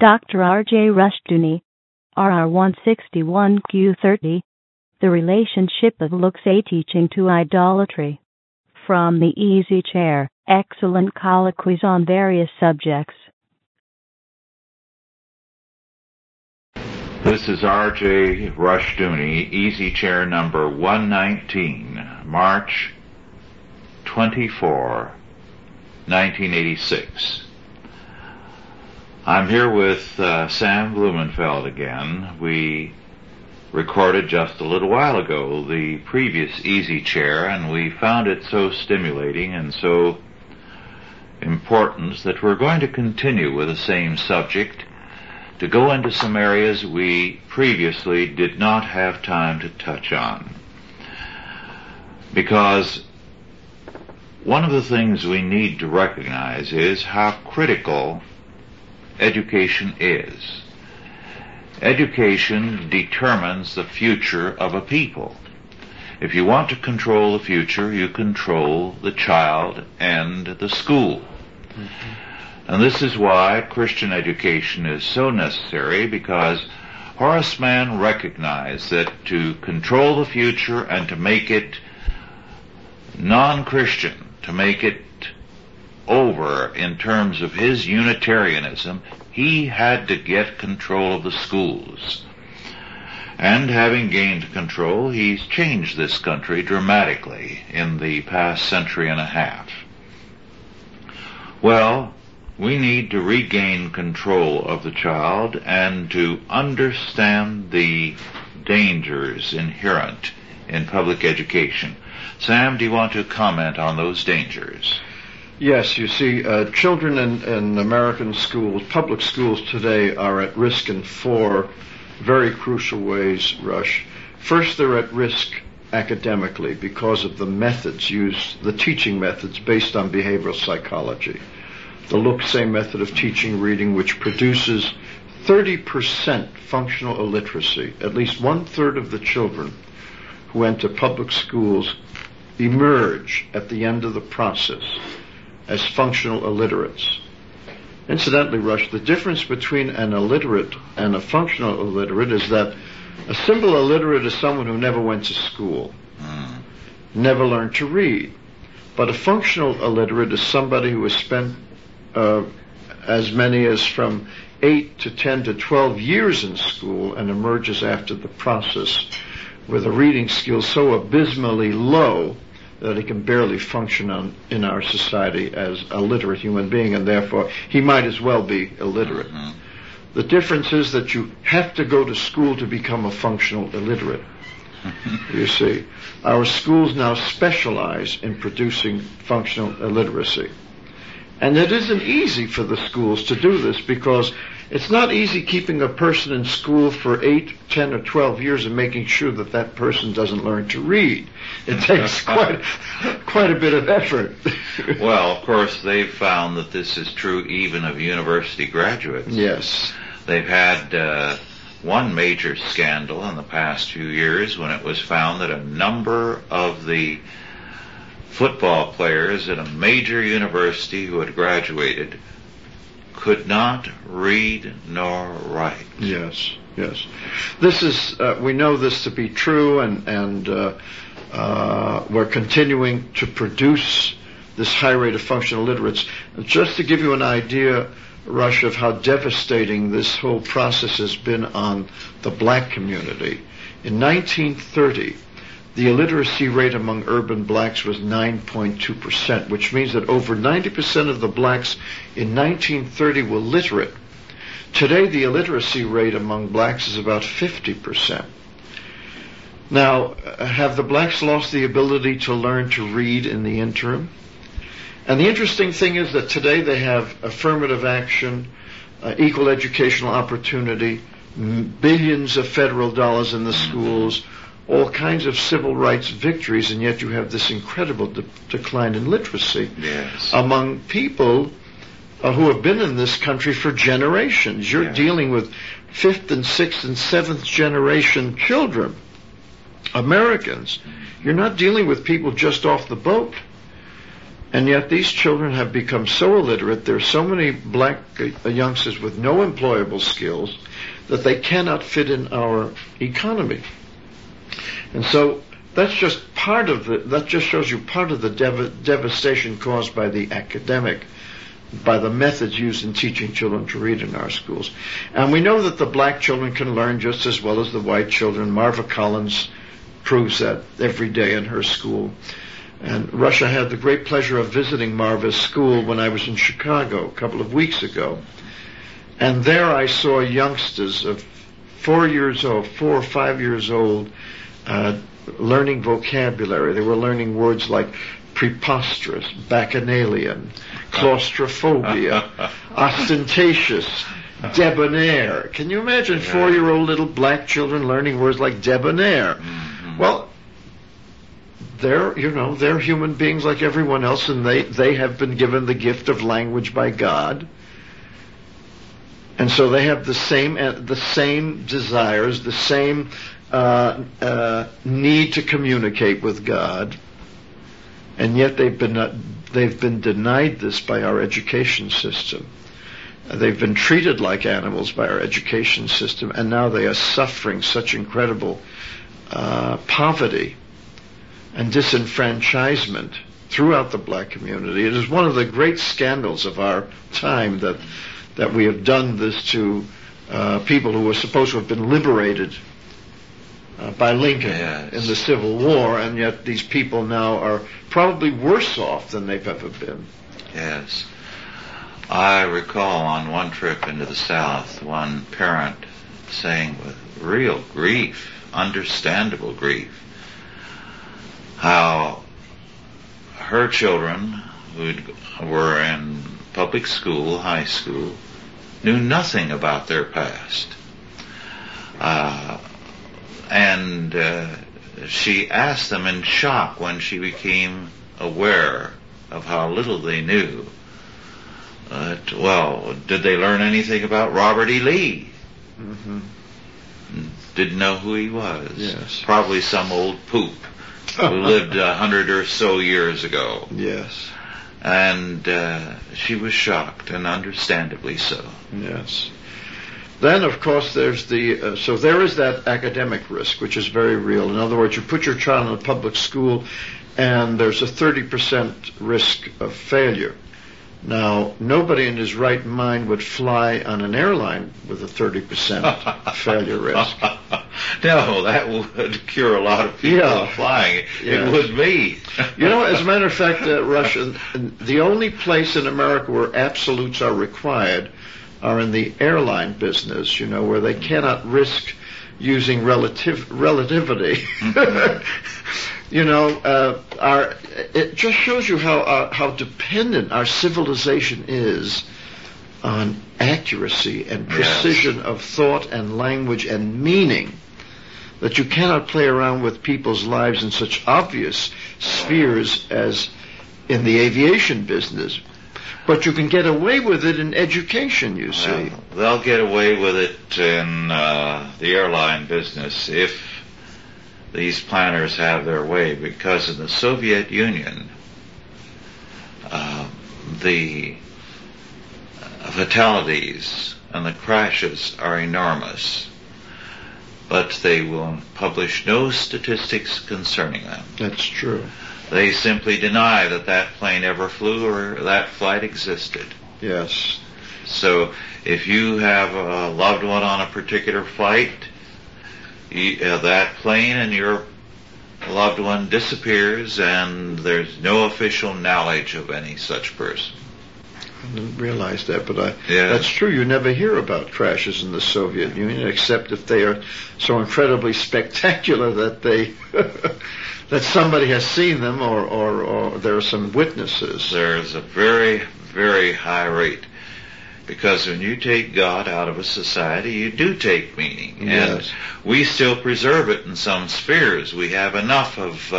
Dr. R.J. Rushdoony, RR 161-Q30, The Relationship of Looks, a Teaching to Idolatry. From the Easy Chair, excellent colloquies on various subjects. This is R.J. Rushdoony, Easy Chair number 119, March 24, 1986. I'm here with Sam Blumenfeld again. We recorded just a little while ago the previous Easy Chair, and we found it so stimulating and so important that we're going to continue with the same subject to go into some areas we previously did not have time to touch on. Because one of the things we need to recognize is how critical education is. Education determines the future of a people. If you want to control the future, you control the child and the school. Mm-hmm. And this is why Christian education is so necessary, because Horace Mann recognized that to control the future and to make it non-Christian, to make it over in terms of his Unitarianism, he had to get control of the schools. And having gained control, he's changed this country dramatically in the past century and a half. Well, we need to regain control of the child and to understand the dangers inherent in public education. Sam, do you want to comment on those dangers? Yes, you see, children in American schools, public schools today, are at risk in four very crucial ways, Rush. First, they're at risk academically because of the methods used, the teaching methods based on behavioral psychology. The look-say method of teaching reading, which produces 30% functional illiteracy. At least one-third of the children who enter public schools emerge at the end of the process as functional illiterates. Incidentally, Rush, the difference between an illiterate and a functional illiterate is that a simple illiterate is someone who never went to school, never learned to read. But a functional illiterate is somebody who has spent as many as from 8 to 10 to 12 years in school and emerges after the process with a reading skill so abysmally low that he can barely function in our society as a literate human being, and therefore he might as well be illiterate. Mm-hmm. The difference is that you have to go to school to become a functional illiterate. You see, our schools now specialize in producing functional illiteracy. And it isn't easy for the schools to do this, because it's not easy keeping a person in school for 8, 10, or 12 years and making sure that that person doesn't learn to read. It takes quite a bit of effort. Well, of course, they've found that this is true even of university graduates. Yes. They've had one major scandal in the past few years when it was found that a number of the football players at a major university who had graduated could not read nor write. Yes, yes. This is, we know this to be true, and we're continuing to produce this high rate of functional illiterates. Just to give you an idea, Rush, of how devastating this whole process has been on the black community. In 1930, the illiteracy rate among urban blacks was 9.2%, which means that over 90% of the blacks in 1930 were literate. Today, the illiteracy rate among blacks is about 50%. Now, have the blacks lost the ability to learn to read in the interim? And the interesting thing is that today they have affirmative action, equal educational opportunity, billions of federal dollars in the schools, all kinds of civil rights victories, and yet you have this incredible decline in literacy. Yes. Among people who have been in this country for generations. You're dealing with 5th and 6th and 7th generation children, Americans. You're not dealing with people just off the boat. And yet these children have become so illiterate, there are so many black youngsters with no employable skills that they cannot fit in our economy. And so that's just part of the, that just shows you part of the devastation caused by the academic, by the methods used in teaching children to read in our schools. And we know that the black children can learn just as well as the white children. Marva Collins proves that every day in her school. And Russia had the great pleasure of visiting Marva's school when I was in Chicago a couple of weeks ago. And there I saw youngsters of 4 or 5 years old, learning vocabulary. They were learning words like preposterous, bacchanalian, claustrophobia, ostentatious, debonair. Can you imagine 4-year-old little black children learning words like debonair? Mm-hmm. Well, they're human beings like everyone else, and they have been given the gift of language by God. And so they have the same desires, the same need to communicate with God, and yet they've been denied this by our education system. They've been treated like animals by our education system, and now they are suffering such incredible poverty and disenfranchisement throughout the black community. It is one of the great scandals of our time that we have done this to people who were supposed to have been liberated by Lincoln in the Civil War, and yet these people now are probably worse off than they've ever been. Yes. I recall on one trip into the South, one parent saying with real grief, understandable grief, how her children who were in public school, high school, knew nothing about their past. And she asked them in shock when she became aware of how little they knew. Did they learn anything about Robert E. Lee? Mm-hmm. Didn't know who he was. Yes. Probably some old poop who lived 100 or so years ago. Yes. And she was shocked, and understandably so. Yes. Then, of course, there's so there is that academic risk, which is very real. In other words, you put your child in a public school, and there's a 30% risk of failure. Now, nobody in his right mind would fly on an airline with a 30% failure risk. No, that would cure a lot of people flying. Yes. It would be. As a matter of fact, Russia, the only place in America where absolutes are required are in the airline business, where they cannot risk using relativity. It just shows you how dependent our civilization is on accuracy and precision of thought and language and meaning, that you cannot play around with people's lives in such obvious spheres as in the aviation business. But you can get away with it in education, you see. Well, they'll get away with it in the airline business if these planners have their way, because in the Soviet Union, the fatalities and the crashes are enormous, but they will publish no statistics concerning them. That's true. They simply deny that plane ever flew or that flight existed. Yes. So if you have a loved one on a particular flight, that plane and your loved one disappears, and there's no official knowledge of any such person. I didn't realize that, but that's true. You never hear about crashes in the Soviet Union, except if they are so incredibly spectacular that they that somebody has seen them, or there are some witnesses. There's a very, very high rate, because when you take God out of a society, you do take meaning, and we still preserve it in some spheres. We have enough of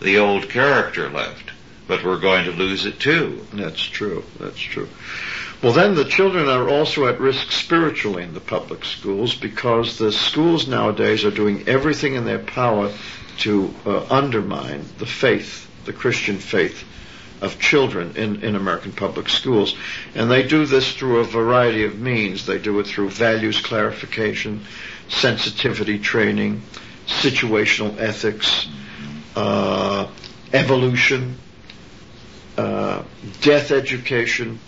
the old character left. But we're going to lose it too. That's true. That's true. Well, then the children are also at risk spiritually in the public schools, because the schools nowadays are doing everything in their power to undermine the faith, the Christian faith of children in American public schools. And they do this through a variety of means. They do it through values clarification, sensitivity training, situational ethics, evolution, death education.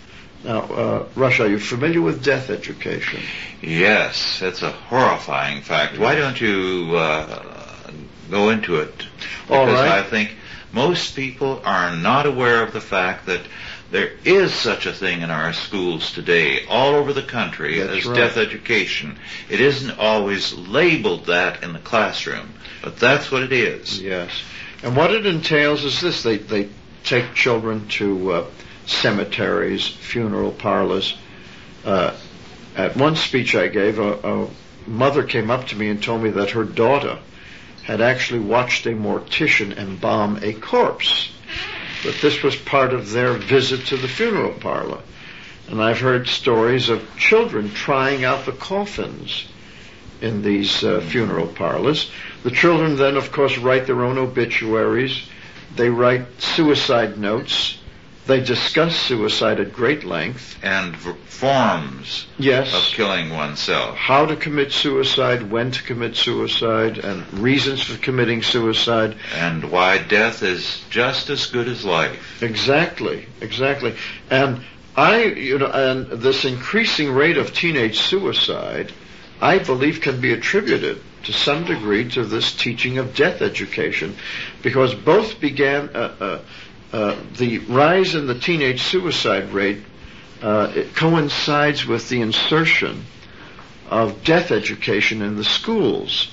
Now, Rush, are you familiar with death education? Yes, it's a horrifying fact. Why don't you go into it? Because all right. I think most people are not aware of the fact that there is such a thing in our schools today, all over the country, as death education. It isn't always labeled that in the classroom, but that's what it is. Yes. And what it entails is this. They take children to cemeteries, funeral parlors. At one speech I gave, a mother came up to me and told me that her daughter had actually watched a mortician embalm a corpse, that this was part of their visit to the funeral parlor. And I've heard stories of children trying out the coffins in these funeral parlors. The children then, of course, write their own obituaries. They write suicide notes. They discuss suicide at great length. And forms of killing oneself. How to commit suicide, when to commit suicide, and reasons for committing suicide. And why death is just as good as life. Exactly, exactly. And and this increasing rate of teenage suicide, I believe, can be attributed to some degree to this teaching of death education, because both began... the rise in the teenage suicide rate it coincides with the insertion of death education in the schools.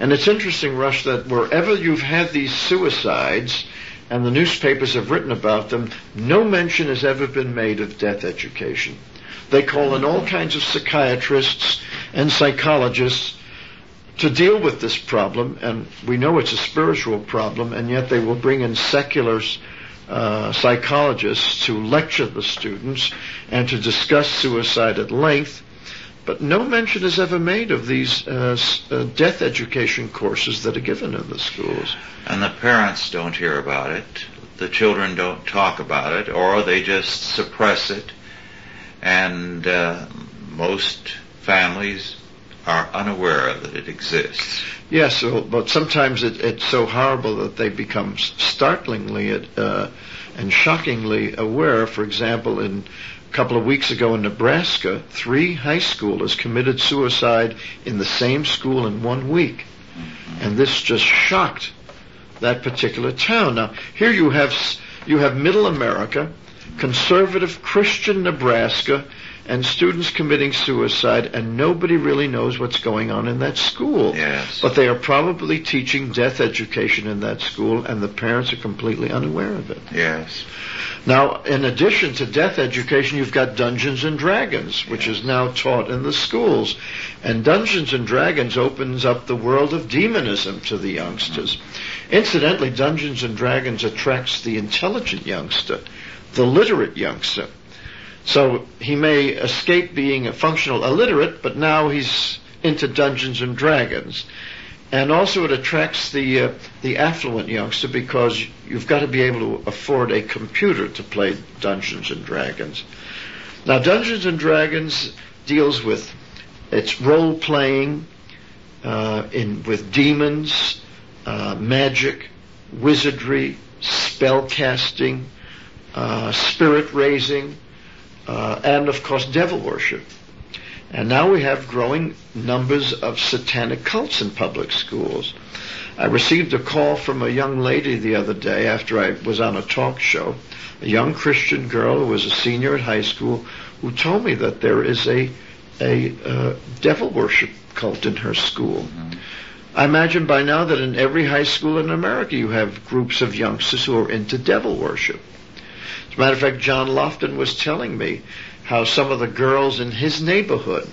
And it's interesting, Rush, that wherever you've had these suicides and the newspapers have written about them, no mention has ever been made of death education. They call in all kinds of psychiatrists and psychologists to deal with this problem, and we know it's a spiritual problem, and yet they will bring in seculars, psychologists to lecture the students and to discuss suicide at length, but no mention is ever made of these death education courses that are given in the schools. And the parents don't hear about it, the children don't talk about it, or they just suppress it, and most families are unaware that it exists. Yes, but sometimes it's so horrible that they become startlingly and shockingly aware. For example, a couple of weeks ago in Nebraska, 3 high schoolers committed suicide in the same school in 1 week. Mm-hmm. And this just shocked that particular town. Now, here you have middle America, conservative Christian Nebraska, and students committing suicide, and nobody really knows what's going on in that school. Yes. But they are probably teaching death education in that school, and the parents are completely unaware of it. Yes. Now, in addition to death education, you've got Dungeons and Dragons, which is now taught in the schools. And Dungeons and Dragons opens up the world of demonism to the youngsters. Mm-hmm. Incidentally, Dungeons and Dragons attracts the intelligent youngster, the literate youngster. So he may escape being a functional illiterate, but now he's into Dungeons and Dragons. And also it attracts the affluent youngster, because you've got to be able to afford a computer to play Dungeons and Dragons. Now, Dungeons and Dragons deals with its role-playing with demons, magic, wizardry, spell-casting, spirit-raising, and, of course, devil worship. And now we have growing numbers of satanic cults in public schools. I received a call from a young lady the other day after I was on a talk show, a young Christian girl who was a senior at high school, who told me that there is a devil worship cult in her school. Mm-hmm. I imagine by now that in every high school in America you have groups of youngsters who are into devil worship. As a matter of fact, John Lofton was telling me how some of the girls in his neighborhood,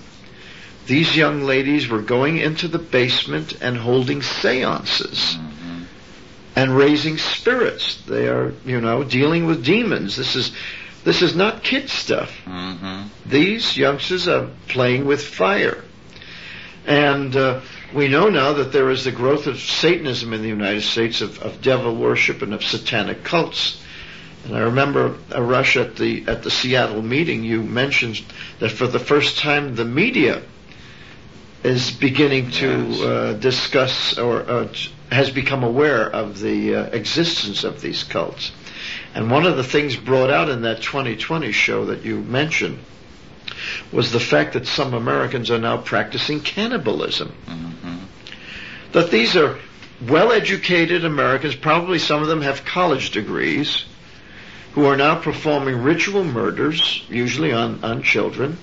these young ladies were going into the basement and holding seances mm-hmm. and raising spirits. They are, dealing with demons. This is not kid stuff. Mm-hmm. These youngsters are playing with fire. And we know now that there is the growth of Satanism in the United States, of devil worship and of satanic cults. And I remember, Rush, at the Seattle meeting, you mentioned that for the first time the media is beginning to discuss or has become aware of the existence of these cults. And one of the things brought out in that 2020 show that you mentioned was the fact that some Americans are now practicing cannibalism. Mm-hmm. That these are well-educated Americans, probably some of them have college degrees, who are now performing ritual murders, usually on children,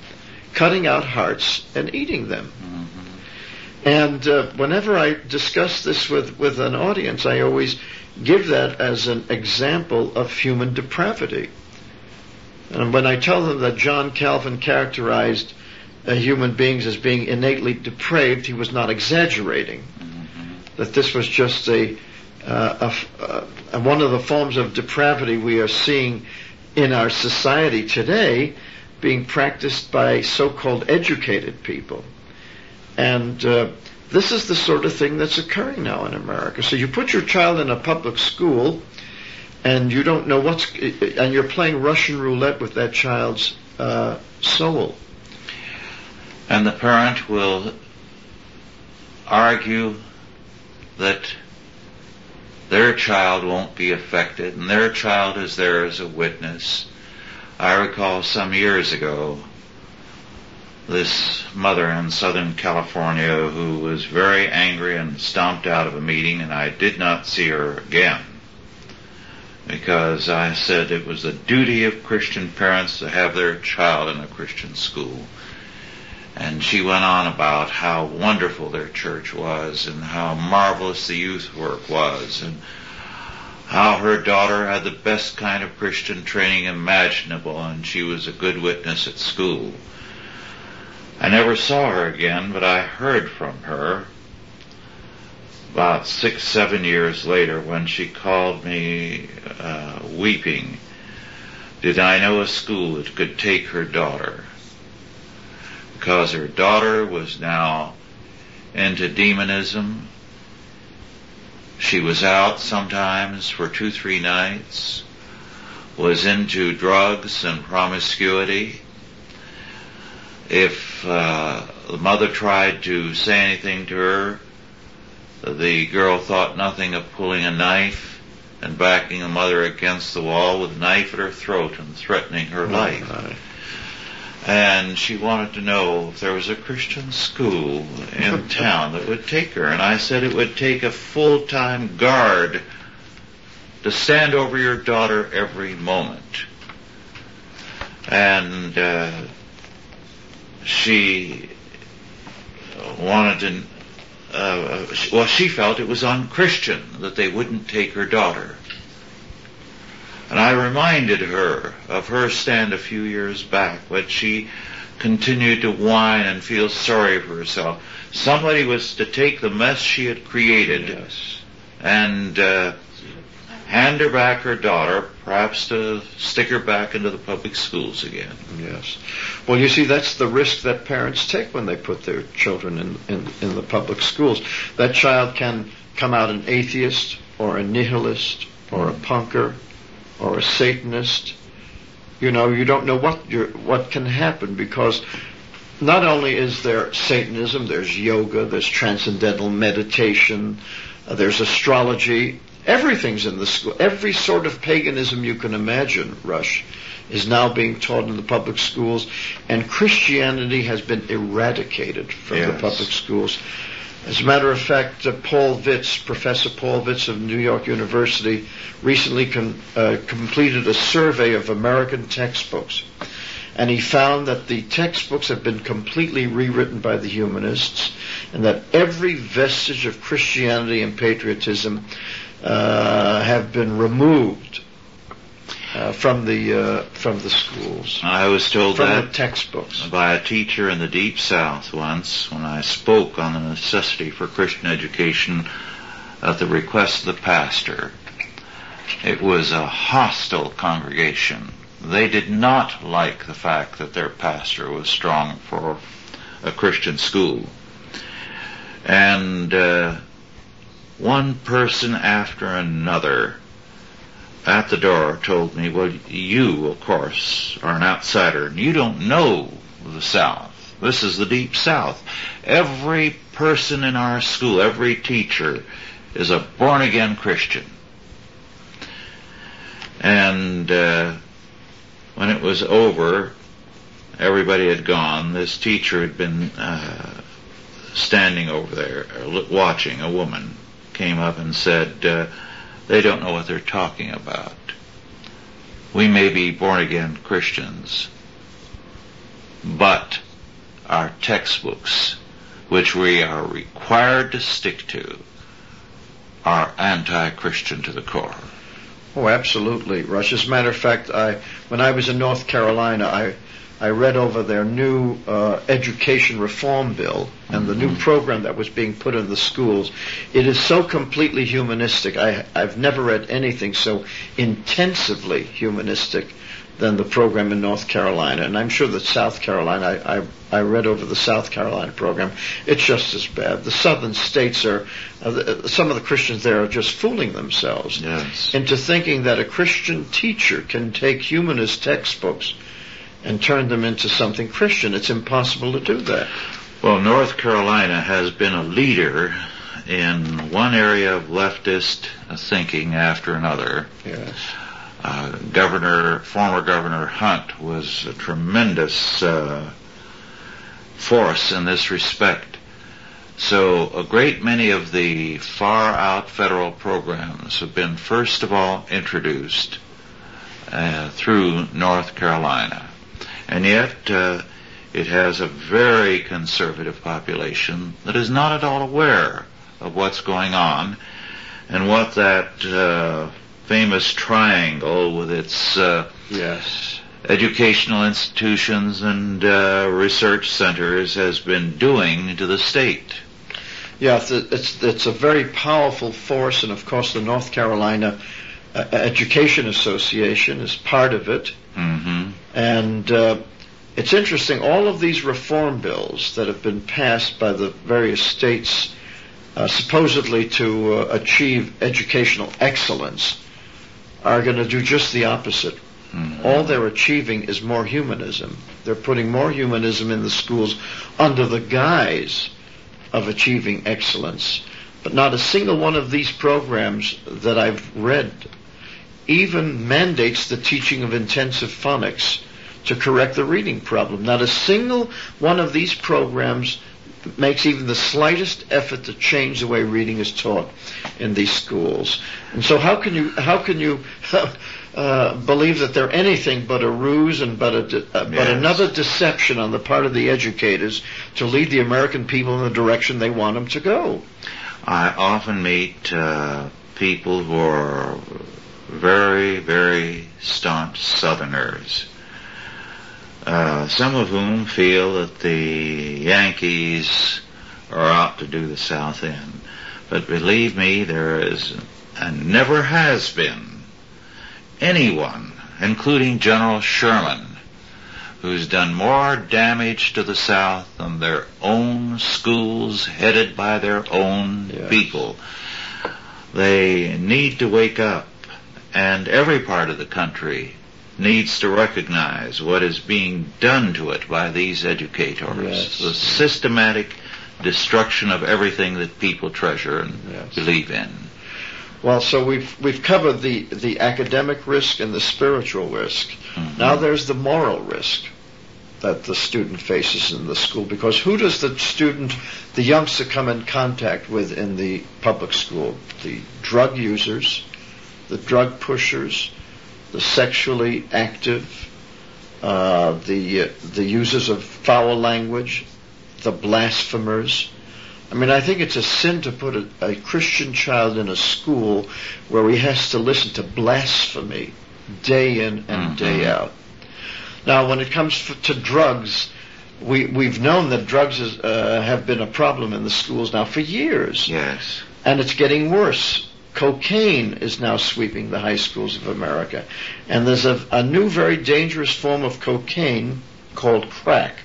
cutting out hearts and eating them. Mm-hmm. And whenever I discuss this with an audience, I always give that as an example of human depravity. And when I tell them that John Calvin characterized human beings as being innately depraved, he was not exaggerating. Mm-hmm. That this was just one of the forms of depravity we are seeing in our society today being practiced by so-called educated people. And this is the sort of thing that's occurring now in America. So you put your child in a public school, and you don't know and you're playing Russian roulette with that child's soul. And the parent will argue that their child won't be affected, and their child is there as a witness. I recall some years ago, this mother in Southern California who was very angry and stomped out of a meeting, and I did not see her again, because I said it was the duty of Christian parents to have their child in a Christian school. And she went on about how wonderful their church was and how marvelous the youth work was and how her daughter had the best kind of Christian training imaginable, and she was a good witness at school. I never saw her again, but I heard from her about 6-7 years later when she called me weeping. Did I know a school that could take her daughter? Because her daughter was now into demonism. She was out sometimes for 2-3 nights, was into drugs and promiscuity. If the mother tried to say anything to her, the girl thought nothing of pulling a knife and backing the mother against the wall with a knife at her throat and threatening her life. Right. And she wanted to know if there was a Christian school in town that would take her. And I said it would take a full-time guard to stand over your daughter every moment. And she wanted to... she felt it was unchristian that they wouldn't take her daughter. And I reminded her of her stand a few years back when she continued to whine and feel sorry for herself. Somebody was to take the mess she had created, yes, and hand her back her daughter, perhaps to stick her back into the public schools again. Yes. Well, you see, that's the risk that parents take when they put their children in the public schools. That child can come out an atheist or a nihilist or a punker or a Satanist. You know, you don't know what can happen, because not only is there Satanism, there's yoga, there's transcendental meditation, there's astrology. Everything's in the school. Every sort of paganism you can imagine, Rush, is now being taught in the public schools, and Christianity has been eradicated from the public schools. As a matter of fact, Professor Paul Vitz of New York University recently completed a survey of American textbooks, and he found that the textbooks have been completely rewritten by the humanists, and that every vestige of Christianity and patriotism have been removed from the schools. I was told that from the textbooks by a teacher in the Deep South once when I spoke on the necessity for Christian education at the request of the pastor. It was a hostile congregation. They did not like the fact that their pastor was strong for a Christian school. And one person after another at the door told me, well, you, of course, are an outsider, and you don't know the South. This is the Deep South. Every person in our school, every teacher, is a born-again Christian. And when it was over, everybody had gone. This teacher had been standing over there watching. A woman came up and said, they don't know what they're talking about. We may be born-again Christians, but our textbooks, which we are required to stick to, are anti-Christian to the core. Oh, absolutely, Rush. As a matter of fact, when I was in North Carolina, I read over their new education reform bill and the new program that was being put in the schools. It is so completely humanistic. I've never read anything so intensively humanistic than the program in North Carolina. And I'm sure that South Carolina, I read over the South Carolina program. It's just as bad. The southern states are, some of the Christians there are just fooling themselves into thinking that a Christian teacher can take humanist textbooks and turn them into something Christian. It's impossible to do that. Well, North Carolina has been a leader in one area of leftist thinking after another. Yes. Former Governor Hunt was a tremendous force in this respect. So a great many of the far-out federal programs have been, first of all, introduced through North Carolina. And yet it has a very conservative population that is not at all aware of what's going on and what that famous triangle with its educational institutions and research centers has been doing to the state. Yeah, it's a very powerful force, and of course the North Carolina Education Association is part of it. Mm-hmm. And it's interesting, all of these reform bills that have been passed by the various states supposedly to achieve educational excellence are going to do just the opposite. Mm-hmm. All they're achieving is more humanism. They're putting more humanism in the schools under the guise of achieving excellence. But not a single one of these programs that I've read even mandates the teaching of intensive phonics to correct the reading problem. Not a single one of these programs makes even the slightest effort to change the way reading is taught in these schools. And so how can you believe that they're anything but a ruse and but another deception on the part of the educators to lead the American people in the direction they want them to go? I often meet people who are very, very staunch Southerners, some of whom feel that the Yankees are out to do the South End. But believe me, there is, and never has been, anyone, including General Sherman, who's done more damage to the South than their own schools headed by their own people. They need to wake up, and every part of the country needs to recognize what is being done to it by these educators. Yes. The systematic destruction of everything that people treasure and believe in. Well, so we've covered the academic risk and the spiritual risk. Mm-hmm. Now there's the moral risk that the student faces in the school, because who does the youngster come in contact with in the public school? The drug users, the drug pushers, the sexually active, the users of foul language, the blasphemers. I mean, I think it's a sin to put a Christian child in a school where he has to listen to blasphemy day in and day out. Now, when it comes to drugs, we've known that drugs have been a problem in the schools now for years. Yes. And it's getting worse. Cocaine is now sweeping the high schools of America. And there's a new, very dangerous form of cocaine called crack.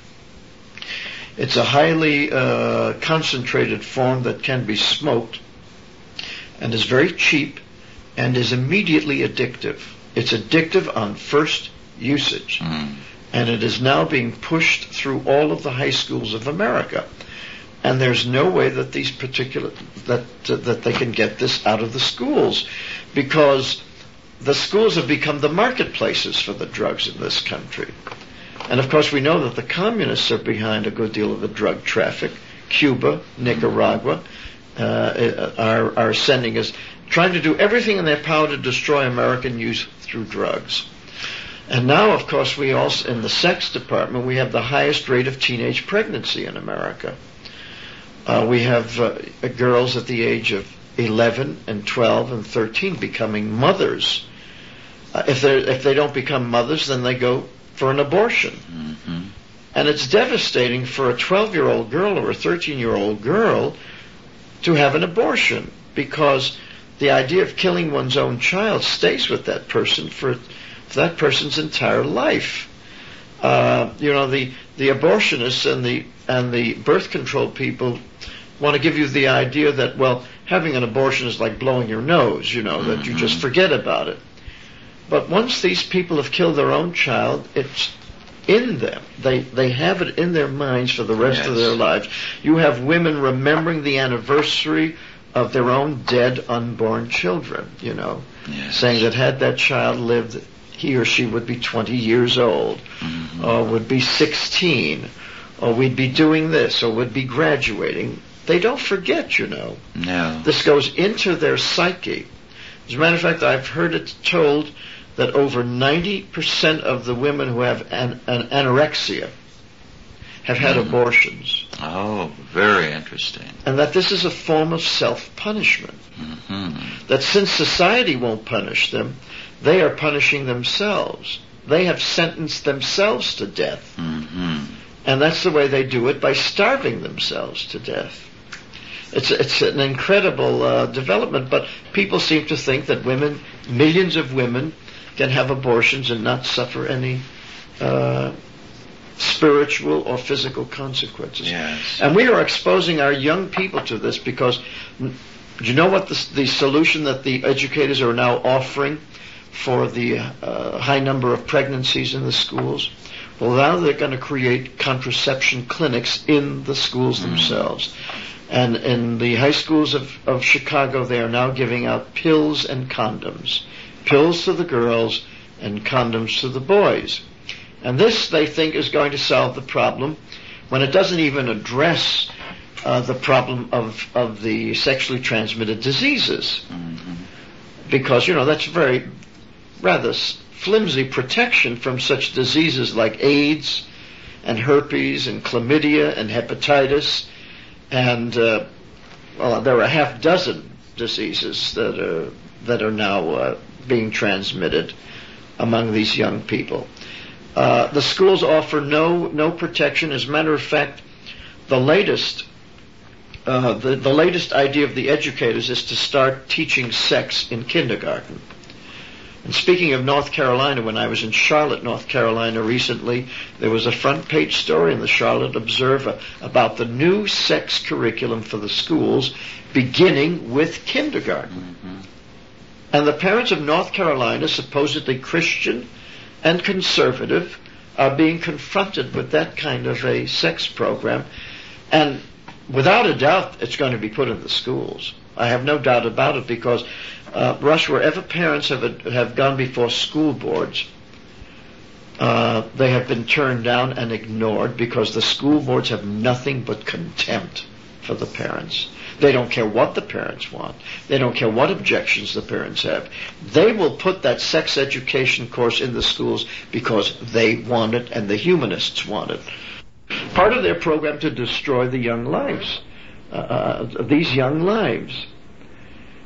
It's a highly concentrated form that can be smoked and is very cheap and is immediately addictive. It's addictive on first usage. Mm. And it is now being pushed through all of the high schools of America. And there's no way that these particular that they can get this out of the schools, because the schools have become the marketplaces for the drugs in this country. And of course we know that the communists are behind a good deal of the drug traffic. Cuba, Nicaragua are sending us, trying to do everything in their power to destroy American youth through drugs. And now, of course, we also, in the sex department, we have the highest rate of teenage pregnancy in America. We have girls at the age of 11 and 12 and 13 becoming mothers. If they don't become mothers, then they go for an abortion. Mm-hmm. And it's devastating for a 12-year-old girl or a 13-year-old girl to have an abortion, because the idea of killing one's own child stays with that person for that person's entire life. The abortionists and the birth control people want to give you the idea that, well, having an abortion is like blowing your nose, that you just forget about it. But once these people have killed their own child, it's in them. They have it in their minds for the rest of their lives. You have women remembering the anniversary of their own dead unborn children, saying that had that child lived, he or she would be 20 years old, or would be 16, or we'd be doing this, or would be graduating. They don't forget, No. This goes into their psyche. As a matter of fact, I've heard it told that over 90% of the women who have an anorexia have had abortions. Oh, very interesting. And that this is a form of self-punishment. Mm-hmm. That since society won't punish them, they are punishing themselves. They have sentenced themselves to death. Mm-hmm. And that's the way they do it, by starving themselves to death. It's an incredible development, but people seem to think that women, millions of women, can have abortions and not suffer any spiritual or physical consequences. Yes. And we are exposing our young people to this, because what the solution that the educators are now offering for the high number of pregnancies in the schools? Well, now they're going to create contraception clinics in the schools themselves. And in the high schools of Chicago, they are now giving out pills and condoms. Pills to the girls and condoms to the boys. And this, they think, is going to solve the problem, when it doesn't even address the problem of the sexually transmitted diseases. Mm-hmm. Because, that's very rather flimsy protection from such diseases like AIDS and herpes and chlamydia and hepatitis. And, there are a half dozen diseases that are now being transmitted among these young people. The schools offer no protection. As a matter of fact, the latest idea of the educators is to start teaching sex in kindergarten. And speaking of North Carolina, when I was in Charlotte, North Carolina recently, there was a front page story in the Charlotte Observer about the new sex curriculum for the schools, beginning with kindergarten. Mm-hmm. And the parents of North Carolina, supposedly Christian and conservative, are being confronted with that kind of a sex program. And without a doubt, it's going to be put in the schools. I have no doubt about it, because Rush, wherever parents have gone before school boards, they have been turned down and ignored, because the school boards have nothing but contempt for the parents. They don't care what the parents want. They don't care what objections the parents have. They will put that sex education course in the schools because they want it and the humanists want it. Part of their program to destroy the young lives, these young lives.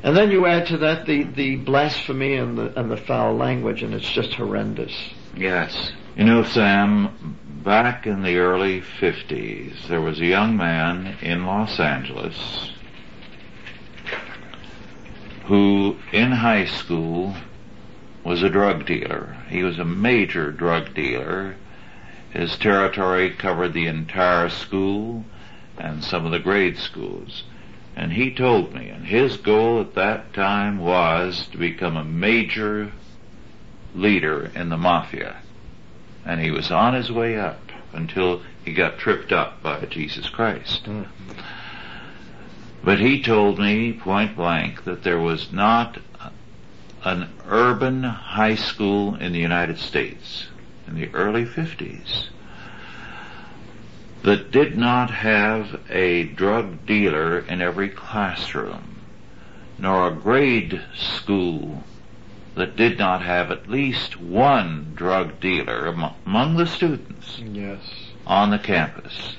And then you add to that the blasphemy and the foul language, and it's just horrendous. Yes. Sam, back in the early 50s, there was a young man in Los Angeles who, in high school, was a drug dealer. He was a major drug dealer. His territory covered the entire school and some of the grade schools. And he told me, and his goal at that time was to become a major leader in the mafia. And he was on his way up until he got tripped up by Jesus Christ. Mm-hmm. But he told me point blank that there was not an urban high school in the United States in the early 50s that did not have a drug dealer in every classroom, nor a grade school that did not have at least one drug dealer among the students. Yes. On the campus.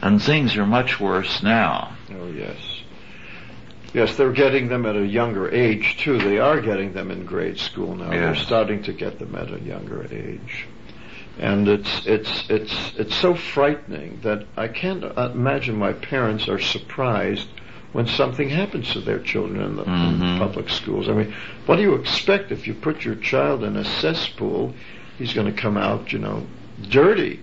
And things are much worse now. Oh, yes. Yes, they're getting them at a younger age, too. They are getting them in grade school now. Yes. They're starting to get them at a younger age. And it's so frightening that I can't imagine why parents are surprised when something happens to their children in the mm-hmm. public schools. I mean, what do you expect if you put your child in a cesspool? He's going to come out, you know, dirty.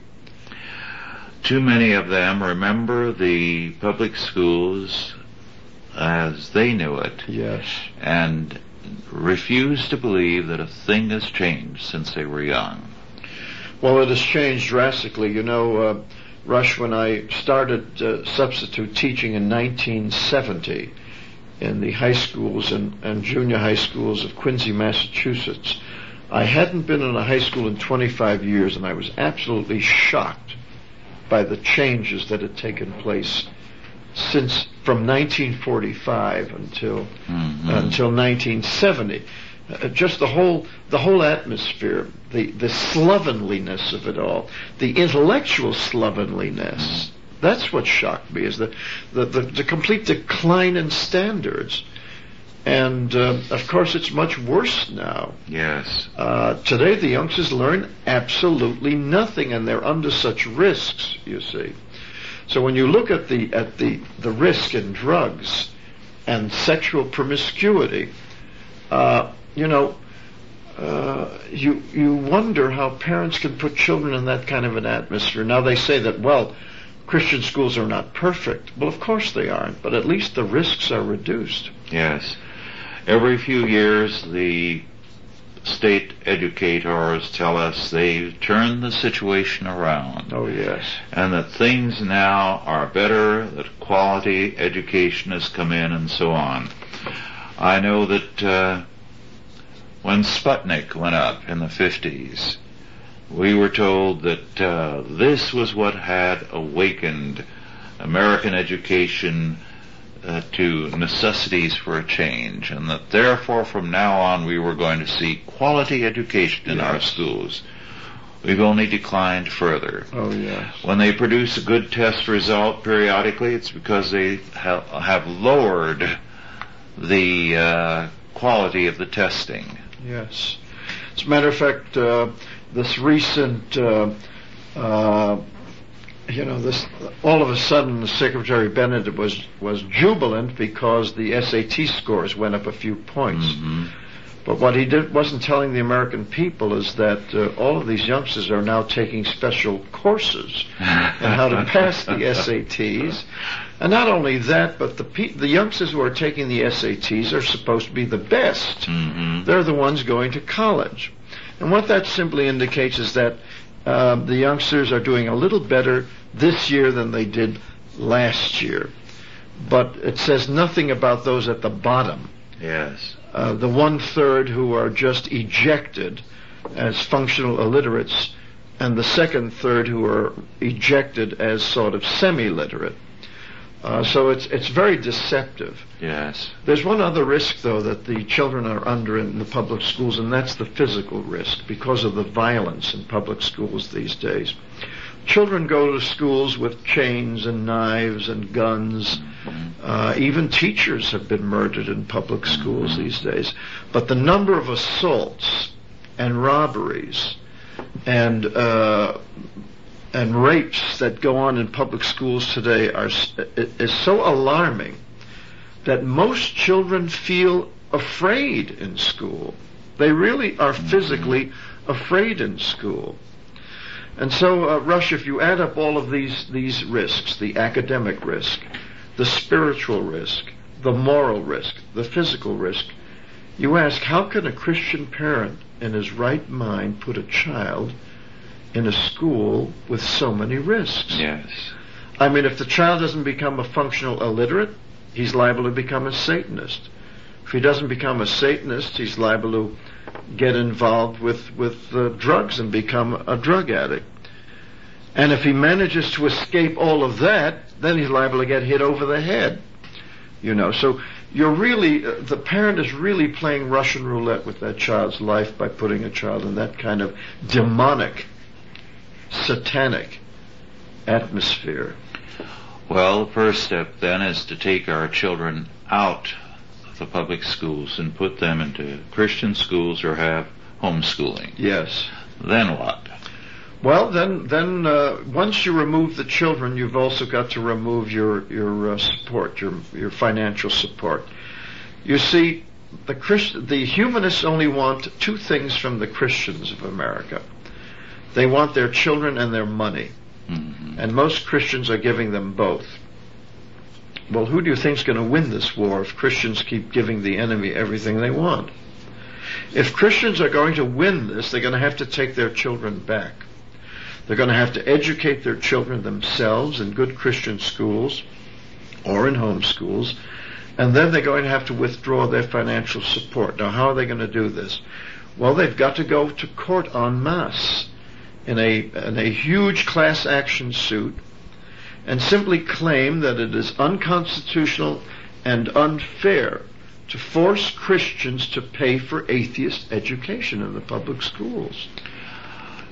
Too many of them remember the public schools as they knew it. Yes. And refuse to believe that a thing has changed since they were young. Well, it has changed drastically. You know, Rush, when I started substitute teaching in 1970 in the high schools and junior high schools of Quincy, Massachusetts, I hadn't been in a high school in 25 years, and I was absolutely shocked by the changes that had taken place since from 1945 until 1970. Just the whole atmosphere, the slovenliness of it all, the intellectual slovenliness. That's what shocked me, is the complete decline in standards. And of course, it's much worse now. Yes. Today, the youngsters learn absolutely nothing, and they're under such risks. You see, so when you look at the risk in drugs and sexual promiscuity, you wonder how parents can put children in that kind of an atmosphere. Now they say that, well, Christian schools are not perfect. Well, of course they aren't, but at least the risks are reduced. Yes. Every few years, the state educators tell us they've turned the situation around. Oh, yes. And that things now are better, that quality education has come in, and so on. I know that when Sputnik went up in the 50s, we were told that this was what had awakened American education to necessities for a change, and that therefore from now on we were going to see quality education in yes. our schools. We've only declined further. Oh, yes. When they produce a good test result periodically, it's because they have lowered the quality of the testing. Yes. As a matter of fact, this recent all of a sudden, Secretary Bennett was jubilant because the SAT scores went up a few points. Mm-hmm. But what he wasn't telling the American people is that all of these youngsters are now taking special courses on how to pass the SATs. And not only that, but the youngsters who are taking the SATs are supposed to be the best. Mm-hmm. They're the ones going to college. And what that simply indicates is that the youngsters are doing a little better this year than they did last year. But it says nothing about those at the bottom. Yes. The 1/3 who are just ejected as functional illiterates, and the 2/3 who are ejected as sort of semi-literate. So it's very deceptive. Yes. There's one other risk, though, that the children are under in the public schools, and that's the physical risk because of the violence in public schools these days. Children go to schools with chains and knives and guns. Mm-hmm. Even teachers have been murdered in public schools mm-hmm. these days. But the number of assaults and robberies and rapes that go on in public schools today is so alarming that most children feel afraid in school. They really are physically afraid in school. And so, Rush, if you add up all of these risks, the academic risk, the spiritual risk, the moral risk, the physical risk. You ask, how can a Christian parent in his right mind put a child in a school with so many risks? Yes. I mean, if the child doesn't become a functional illiterate, he's liable to become a Satanist. If he doesn't become a Satanist, he's liable to get involved with drugs and become a drug addict. And if he manages to escape all of that, then he's liable to get hit over the head. You know, so you're really, the parent is really playing Russian roulette with that child's life by putting a child in that kind of demonic, satanic atmosphere. Well, the first step then is to take our children out of the public schools and put them into Christian schools or have homeschooling. Yes. Then what? Well, then once you remove the children, you've also got to remove your support, your financial support. You see, the humanists only want two things from the Christians of America. They want their children and their money, mm-hmm. and most Christians are giving them both. Well, who do you think's going to win this war if Christians keep giving the enemy everything they want? If Christians are going to win this, they're going to have to take their children back. They're going to have to educate their children themselves in good Christian schools or in home schools, and then they're going to have to withdraw their financial support. Now, how are they going to do this? Well, they've got to go to court en masse in a huge class action suit and simply claim that it is unconstitutional and unfair to force Christians to pay for atheist education in the public schools.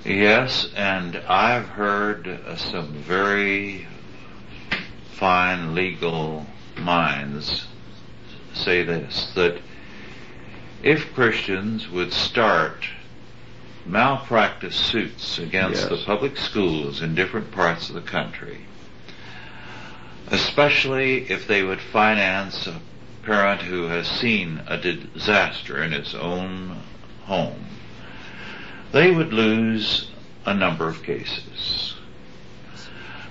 Yes, and I've heard some very fine legal minds say this, that if Christians would start malpractice suits against the public schools in different parts of the country, especially if they would finance a parent who has seen a disaster in his own home, they would lose a number of cases.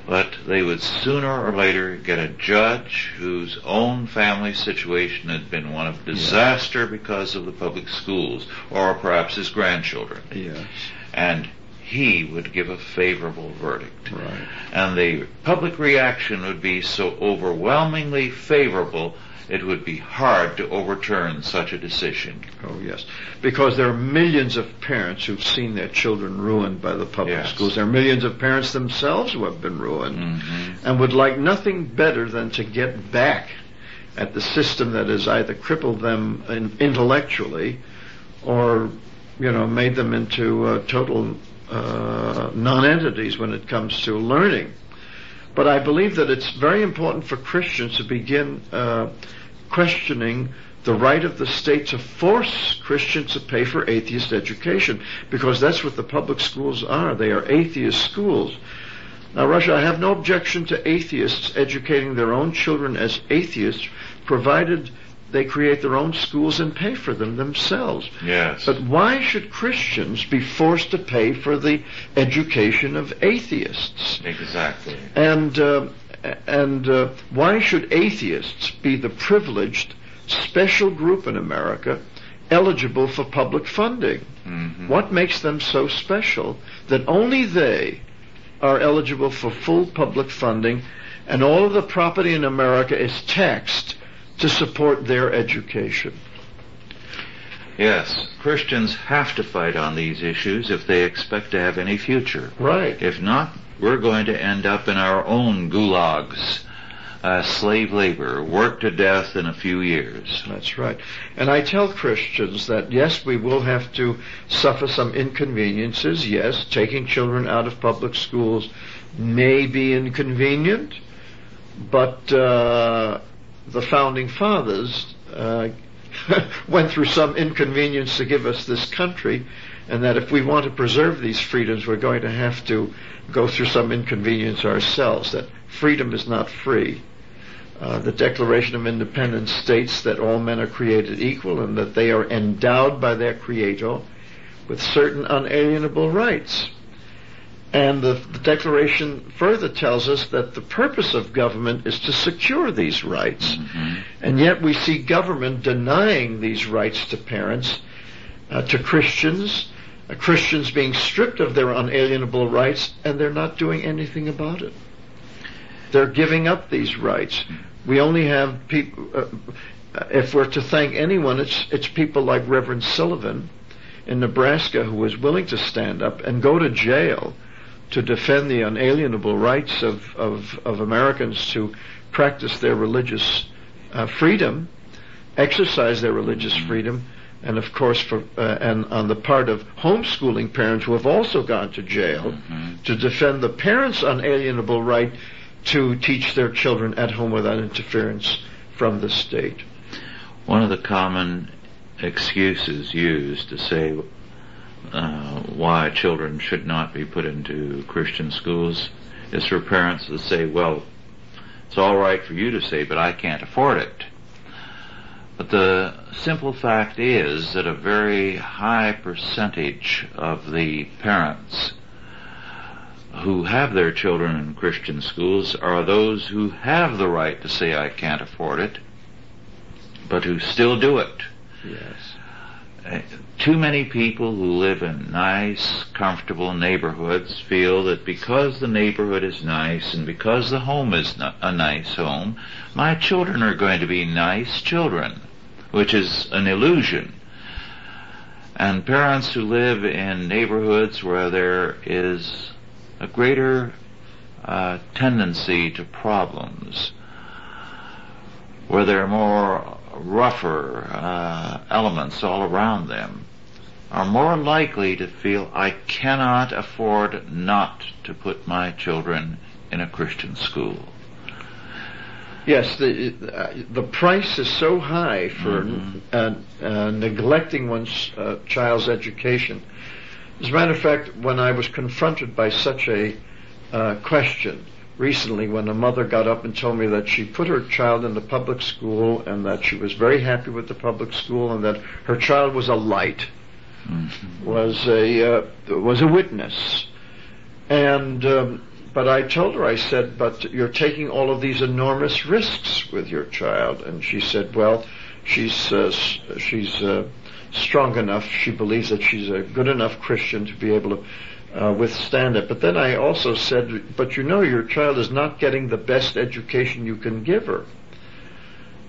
But they would sooner or later get a judge whose own family situation had been one of disaster because of the public schools, or perhaps his grandchildren. Yes. And he would give a favorable verdict. Right. And the public reaction would be so overwhelmingly favorable, it would be hard to overturn such a decision. Oh, yes. Because there are millions of parents who've seen their children ruined by the public schools. There are millions of parents themselves who have been ruined and would like nothing better than to get back at the system that has either crippled them intellectually or, you know, made them into total non-entities when it comes to learning. But I believe that it's very important for Christians to begin questioning the right of the state to force Christians to pay for atheist education, because that's what the public schools are. They are atheist schools. Now, Russia, I have no objection to atheists educating their own children as atheists, provided they create their own schools and pay for them themselves. Yes. But why should Christians be forced to pay for the education of atheists? Exactly. And why should atheists be the privileged special group in America eligible for public funding? Mm-hmm. What makes them so special that only they are eligible for full public funding, and all of the property in America is taxed to support their education? Yes, Christians have to fight on these issues if they expect to have any future. Right. If not, we're going to end up in our own gulags, slave labor, worked to death in a few years. That's right. And I tell Christians that, yes, we will have to suffer some inconveniences. Yes, taking children out of public schools may be inconvenient, but the Founding Fathers went through some inconvenience to give us this country, and that if we want to preserve these freedoms, we're going to have to go through some inconvenience ourselves, that freedom is not free. The Declaration of Independence states that all men are created equal and that they are endowed by their Creator with certain unalienable rights. And the Declaration further tells us that the purpose of government is to secure these rights. Mm-hmm. And yet we see government denying these rights to parents, to Christians, Christians being stripped of their unalienable rights, and they're not doing anything about it. They're giving up these rights. We only have people, if we're to thank anyone, it's people like Reverend Sullivan in Nebraska who was willing to stand up and go to jail to defend the unalienable rights of Americans to practice their religious freedom, exercise their religious freedom, and of course and on the part of homeschooling parents who have also gone to jail mm-hmm. to defend the parents' unalienable right to teach their children at home without interference from the state. One of the common excuses used to say why children should not be put into Christian schools is for parents to say, well, it's all right for you to say, but I can't afford it. But the simple fact is that a very high percentage of the parents who have their children in Christian schools are those who have the right to say, I can't afford it, but who still do it. Yes. Too many people who live in nice, comfortable neighborhoods feel that because the neighborhood is nice and because the home is a nice home, my children are going to be nice children, which is an illusion. And parents who live in neighborhoods where there is a greater tendency to problems, where there are more rougher elements all around them, are more likely to feel, I cannot afford not to put my children in a Christian school. Yes, the price is so high for mm-hmm. Neglecting one's child's education. As a matter of fact, when I was confronted by such a question recently, when a mother got up and told me that she put her child in the public school and that she was very happy with the public school and that her child was a light, mm-hmm. was a witness, and but I told her, I said, but you're taking all of these enormous risks with your child, and she said, well, she's strong enough. She believes that she's a good enough Christian to be able to withstand it. But then I also said, but you know, your child is not getting the best education you can give her.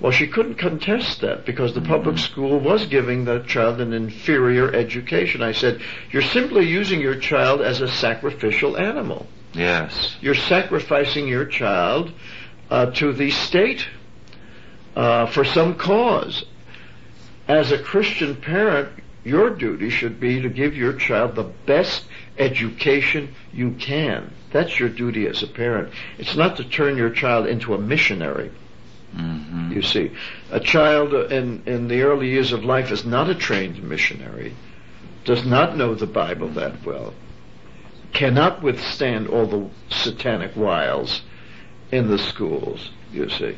Well, she couldn't contest that because the mm-hmm. public school was giving the child an inferior education. I said, you're simply using your child as a sacrificial animal. Yes. You're sacrificing your child to the state for some cause. As a Christian parent, your duty should be to give your child the best education you can. That's your duty as a parent. It's not to turn your child into a missionary. Mm-hmm. You see, a child in the early years of life is not a trained missionary, does not know the Bible that well, cannot withstand all the satanic wiles in the schools, you see.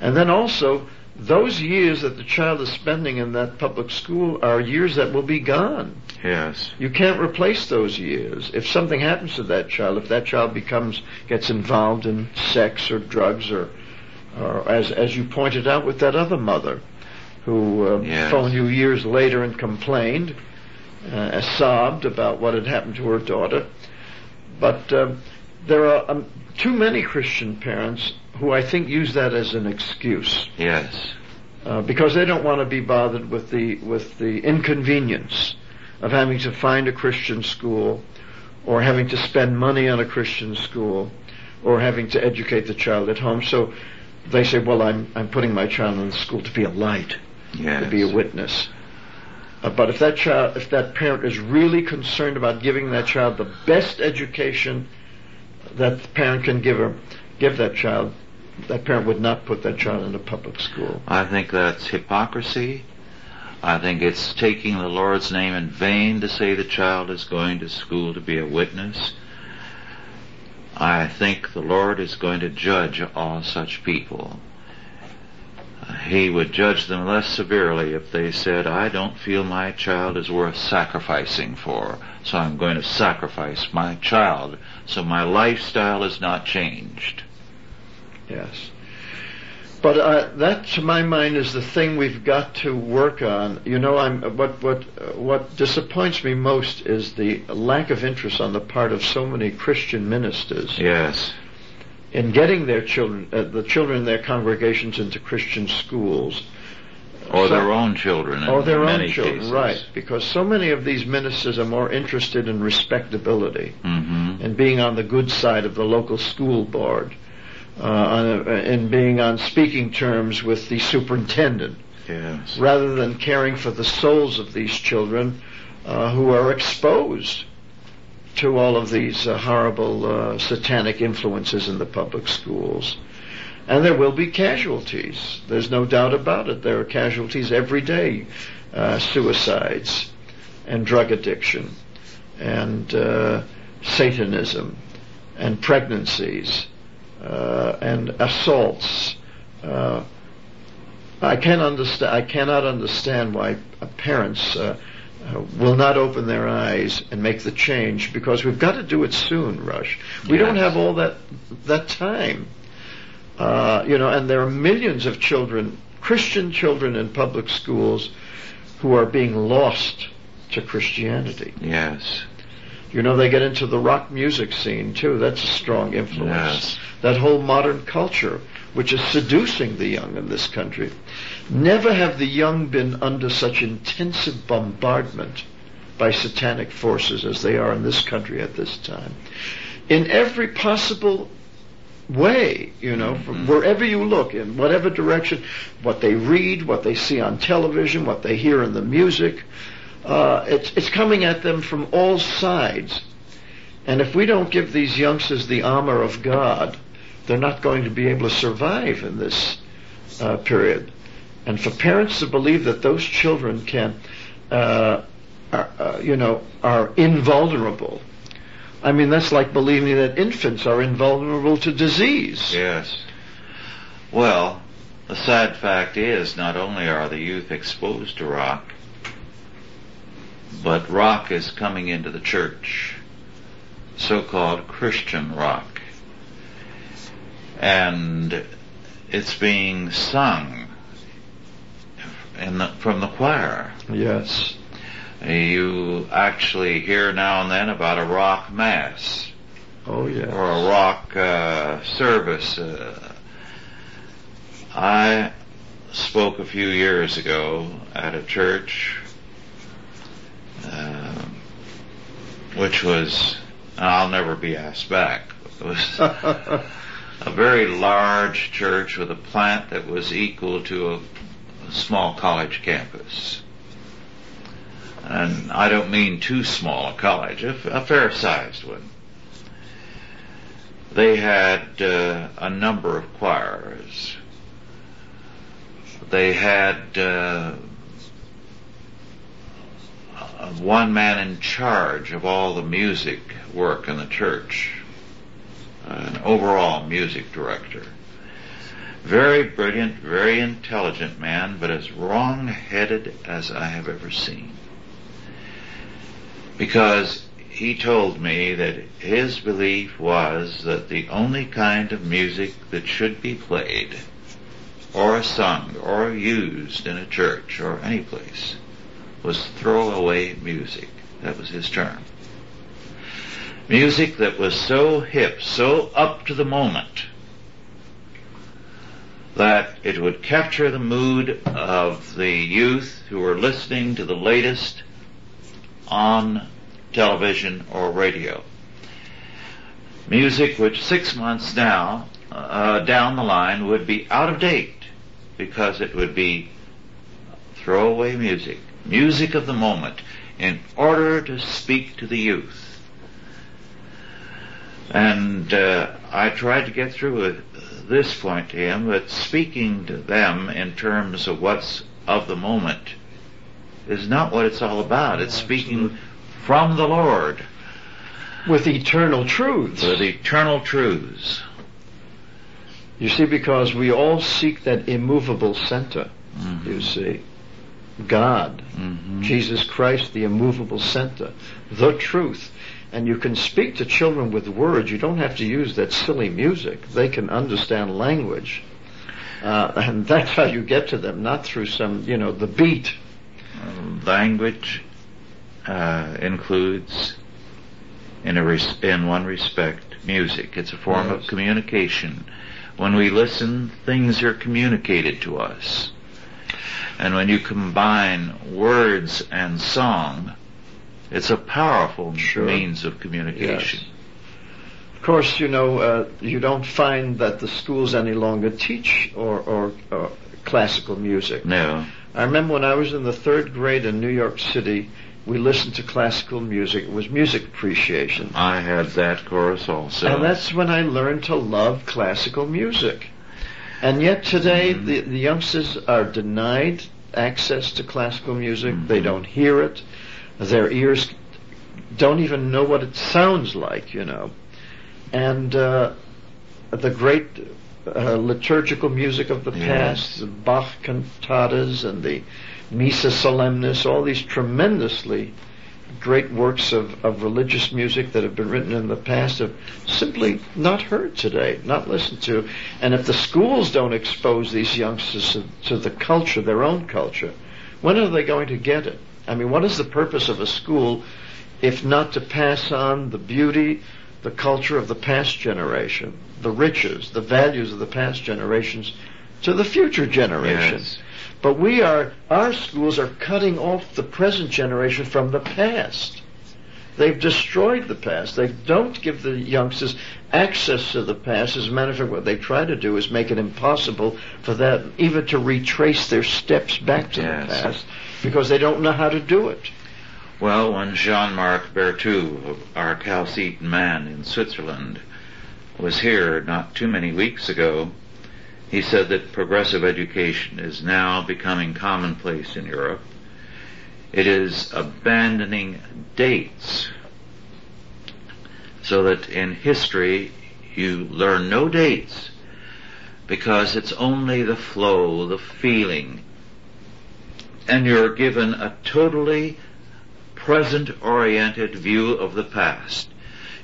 And then also, those years that the child is spending in that public school are years that will be gone. Yes. You can't replace those years. If something happens to that child, if that child gets involved in sex or drugs or as you pointed out with that other mother who yes. phoned you years later and complained, sobbed about what had happened to her daughter. But there are too many Christian parents who I think use that as an excuse. Yes. Because they don't want to be bothered with the inconvenience of having to find a Christian school or having to spend money on a Christian school or having to educate the child at home. So they say, well, I'm putting my child in the school to be a light, yes. to be a witness. But if that parent is really concerned about giving that child the best education that the parent can give that child, that parent would not put that child in a public school. I think that's hypocrisy. I think it's taking the Lord's name in vain to say the child is going to school to be a witness. I think the Lord is going to judge all such people. He would judge them less severely if they said, I don't feel my child is worth sacrificing for, so I'm going to sacrifice my child, so my lifestyle is not changed. Yes. But that, to my mind, is the thing we've got to work on. You know, what disappoints me most is the lack of interest on the part of so many Christian ministers. Yes. In getting their children, the children in their congregations, into Christian schools, or their own children, or their own children, right? Because so many of these ministers are more interested in respectability and being on the good side of the local school board. And being on speaking terms with the superintendent, yes, rather than caring for the souls of these children who are exposed to all of these horrible satanic influences in the public schools. And there will be casualties. There's no doubt about it. There are casualties every day, suicides and drug addiction and Satanism and pregnancies. And assaults. I cannot understand why parents will not open their eyes and make the change, because we've got to do it soon, Rush. We don't have all that time. You know, and there are millions of children, Christian children in public schools, who are being lost to Christianity. Yes. You know, they get into the rock music scene, too. That's a strong influence. Yes. That whole modern culture, which is seducing the young in this country. Never have the young been under such intensive bombardment by satanic forces as they are in this country at this time. In every possible way, you know, from wherever you look, in whatever direction, what they read, what they see on television, what they hear in the music, it's coming at them from all sides. And if we don't give these youngsters the armor of God, they're not going to be able to survive in this period. And for parents to believe that those children can, are invulnerable. I mean, that's like believing that infants are invulnerable to disease. Yes. Well, the sad fact is, not only are the youth exposed to rock, but rock is coming into the church, so-called Christian rock. And it's being sung from the choir. Yes. You actually hear now and then about a rock mass. Oh, yeah. Or a rock service. I spoke a few years ago at a church which was, and I'll never be asked back, it was a very large church with a plant that was equal to a small college campus. And I don't mean too small a college, a fair-sized one. They had a number of choirs. They had one man in charge of all the music work in the church, an overall music director. Very brilliant, very intelligent man, but as wrong-headed as I have ever seen. Because he told me that his belief was that the only kind of music that should be played or sung or used in a church or any place was throwaway music. That was his term. Music that was so hip, so up to the moment, that it would capture the mood of the youth who were listening to the latest on television or radio. Music which 6 months now, down the line, would be out of date, because it would be throwaway music. Music of the moment, in order to speak to the youth. And I tried to get through this point to him, that speaking to them in terms of what's of the moment is not what it's all about. It's speaking from the Lord. With eternal truths. You see, because we all seek that immovable center, you see. God, Jesus Christ, the immovable center, the truth. And you can speak to children with words. You don't have to use that silly music. They can understand language. And that's how you get to them, not through some, you know, the beat. Language includes, in one respect, music. It's a form of communication. When we listen, things are communicated to us. And when you combine words and song, it's a powerful means of communication. Yes. Of course, you know, you don't find that the schools any longer teach or classical music. No. I remember when I was in the third grade in New York City, we listened to classical music. It was music appreciation. I had that course also. And that's when I learned to love classical music. And yet today, the youngsters are denied access to classical music. They don't hear it. Their ears don't even know what it sounds like, you know. And the great liturgical music of the past, the Bach cantatas and the Missa Solemnis, all these tremendously great works of religious music that have been written in the past are simply not heard today, not listened to. And if the schools don't expose these youngsters to the culture, their own culture, when are they going to get it? I mean, what is the purpose of a school if not to pass on the beauty, the culture of the past generation, the riches, the values of the past generations to the future generations? Yes. But our schools are cutting off the present generation from the past. They've destroyed the past. They don't give the youngsters access to the past. As a matter of fact, what they try to do is make it impossible for them even to retrace their steps back to the past, because they don't know how to do it. Well, when Jean-Marc Berthoud, our Chalcedon man in Switzerland, was here not too many weeks ago, he said that progressive education is now becoming commonplace in Europe. It is abandoning dates, so that in history you learn no dates, because it's only the flow, the feeling, and you're given a totally present-oriented view of the past.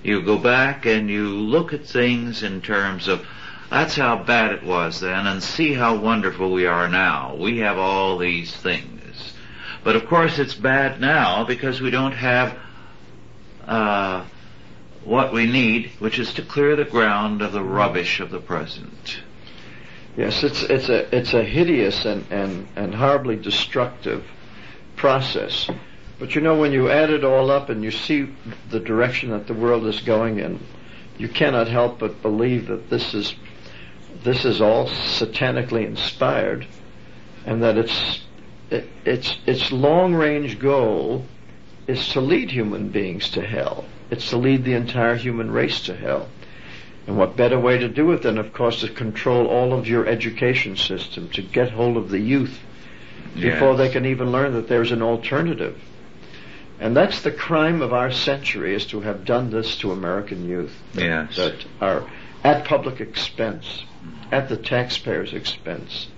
You go back and you look at things in terms of, that's how bad it was then, and see how wonderful we are now. We have all these things. But of course it's bad now because we don't have what we need, which is to clear the ground of the rubbish of the present. Yes, it's a hideous and horribly destructive process. But you know, when you add it all up and you see the direction that the world is going in, you cannot help but believe that this is all satanically inspired, and that its long-range goal is to lead human beings to hell. It's to lead the entire human race to hell. And what better way to do it than, of course, to control all of your education system, to get hold of the youth before they can even learn that there's an alternative. And that's the crime of our century, is to have done this to American youth that are at public expense, at the taxpayer's expense.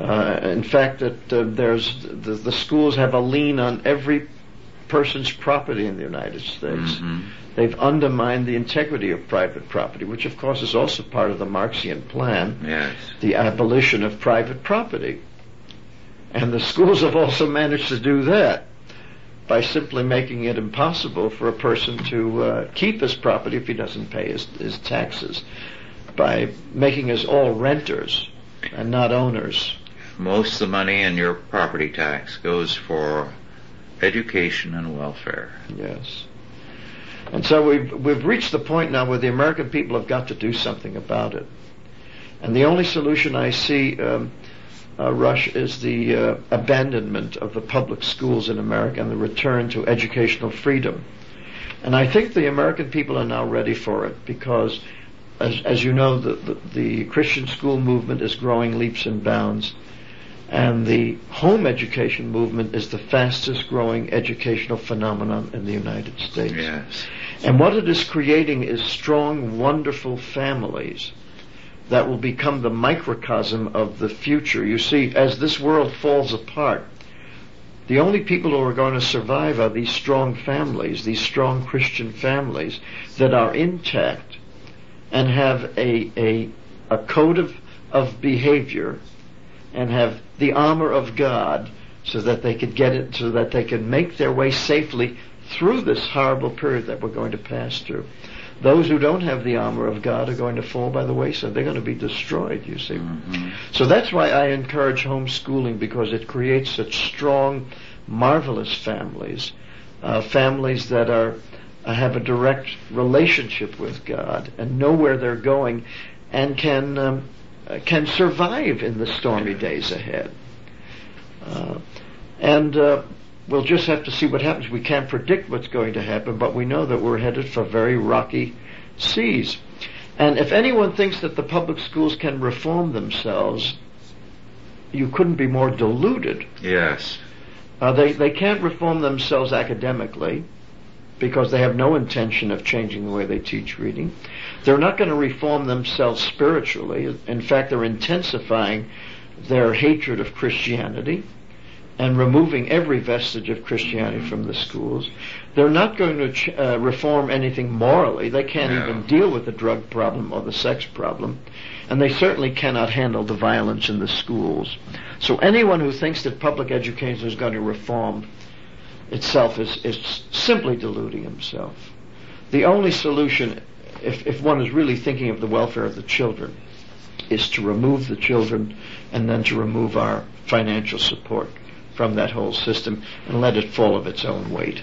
In fact, that the schools have a lien on every person's property in the United States. They've undermined the integrity of private property, which of course is also part of the Marxian plan, the abolition of private property. And the schools have also managed to do that by simply making it impossible for a person to keep his property if he doesn't pay his taxes, by making us all renters and not owners. Most of the money in your property tax goes for education and welfare. Yes. And so we've reached the point now where the American people have got to do something about it. And the only solution I see, Rush, is the abandonment of the public schools in America and the return to educational freedom. And I think the American people are now ready for it, because, as you know, the Christian school movement is growing leaps and bounds, and the home education movement is the fastest growing educational phenomenon in the United States. Yes. And what it is creating is strong, wonderful families that will become the microcosm of the future. You see, as this world falls apart, the only people who are going to survive are these strong families, these strong Christian families that are intact and have a code of behavior and have the armor of God so that they could get it, so that they can make their way safely through this horrible period that we're going to pass through. Those who don't have the armor of God are going to fall by the wayside. They're going to be destroyed, you see. Mm-hmm. So that's why I encourage homeschooling, because it creates such strong, marvelous families, families that have a direct relationship with God and know where they're going and can survive in the stormy days ahead. We'll just have to see what happens. We can't predict what's going to happen, but we know that we're headed for very rocky seas. And if anyone thinks that the public schools can reform themselves, you couldn't be more deluded. Yes. They can't reform themselves academically, because they have no intention of changing the way they teach reading. They're not going to reform themselves spiritually. In fact, they're intensifying their hatred of Christianity and removing every vestige of Christianity from the schools. They're not going to reform anything morally. They can't even deal with the drug problem or the sex problem. And they certainly cannot handle the violence in the schools. So anyone who thinks that public education is going to reform itself is simply deluding himself. The only solution, if one is really thinking of the welfare of the children, is to remove the children and then to remove our financial support from that whole system and let it fall of its own weight.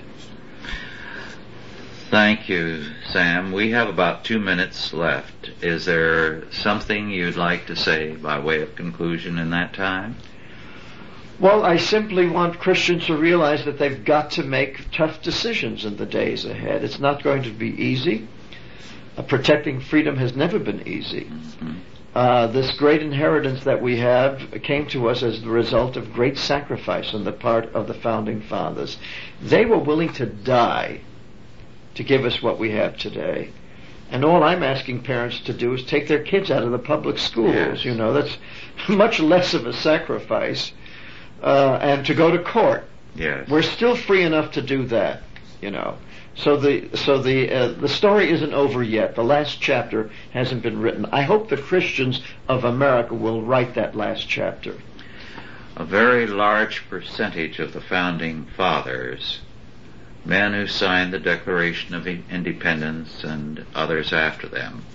Thank you, Sam. We have about 2 minutes left. Is there something you'd like to say by way of conclusion in that time? Well, I simply want Christians to realize that they've got to make tough decisions in the days ahead. It's not going to be easy. Protecting freedom has never been easy. Mm-hmm. This great inheritance that we have came to us as the result of great sacrifice on the part of the Founding Fathers. They were willing to die to give us what we have today. And all I'm asking parents to do is take their kids out of the public schools. Yes. You know, that's much less of a sacrifice. And to go to court. Yes. We're still free enough to do that, you know. So the story isn't over yet. The last chapter hasn't been written. I hope the Christians of America will write that last chapter. A very large percentage of the Founding Fathers, men who signed the Declaration of Independence and others after them,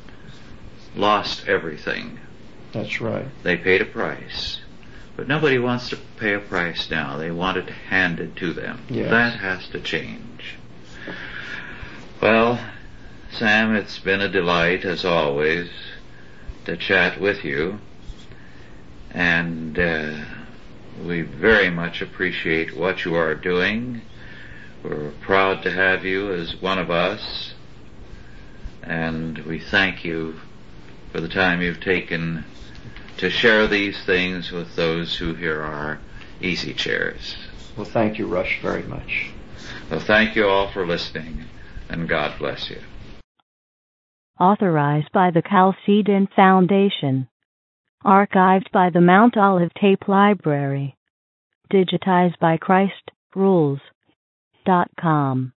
lost everything. That's right. They paid a price. But nobody wants to pay a price now. They want it handed to them. Yes. That has to change. Well, Sam, it's been a delight, as always, to chat with you. And we very much appreciate what you are doing. We're proud to have you as one of us. And we thank you for the time you've taken to share these things with those who hear our easy chairs. Well, thank you, Rush, very much. Well, thank you all for listening, and God bless you. Authorized by the Chalcedon Foundation. Archived by the Mount Olive Tape Library. Digitized by ChristRules.com.